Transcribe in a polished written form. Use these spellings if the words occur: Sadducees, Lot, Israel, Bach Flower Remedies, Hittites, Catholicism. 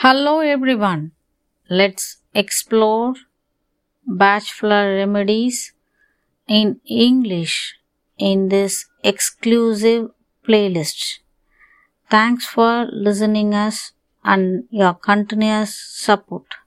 Hello everyone, let's explore Bach Flower Remedies in English in this exclusive playlist. Thanks for listening us and your continuous support.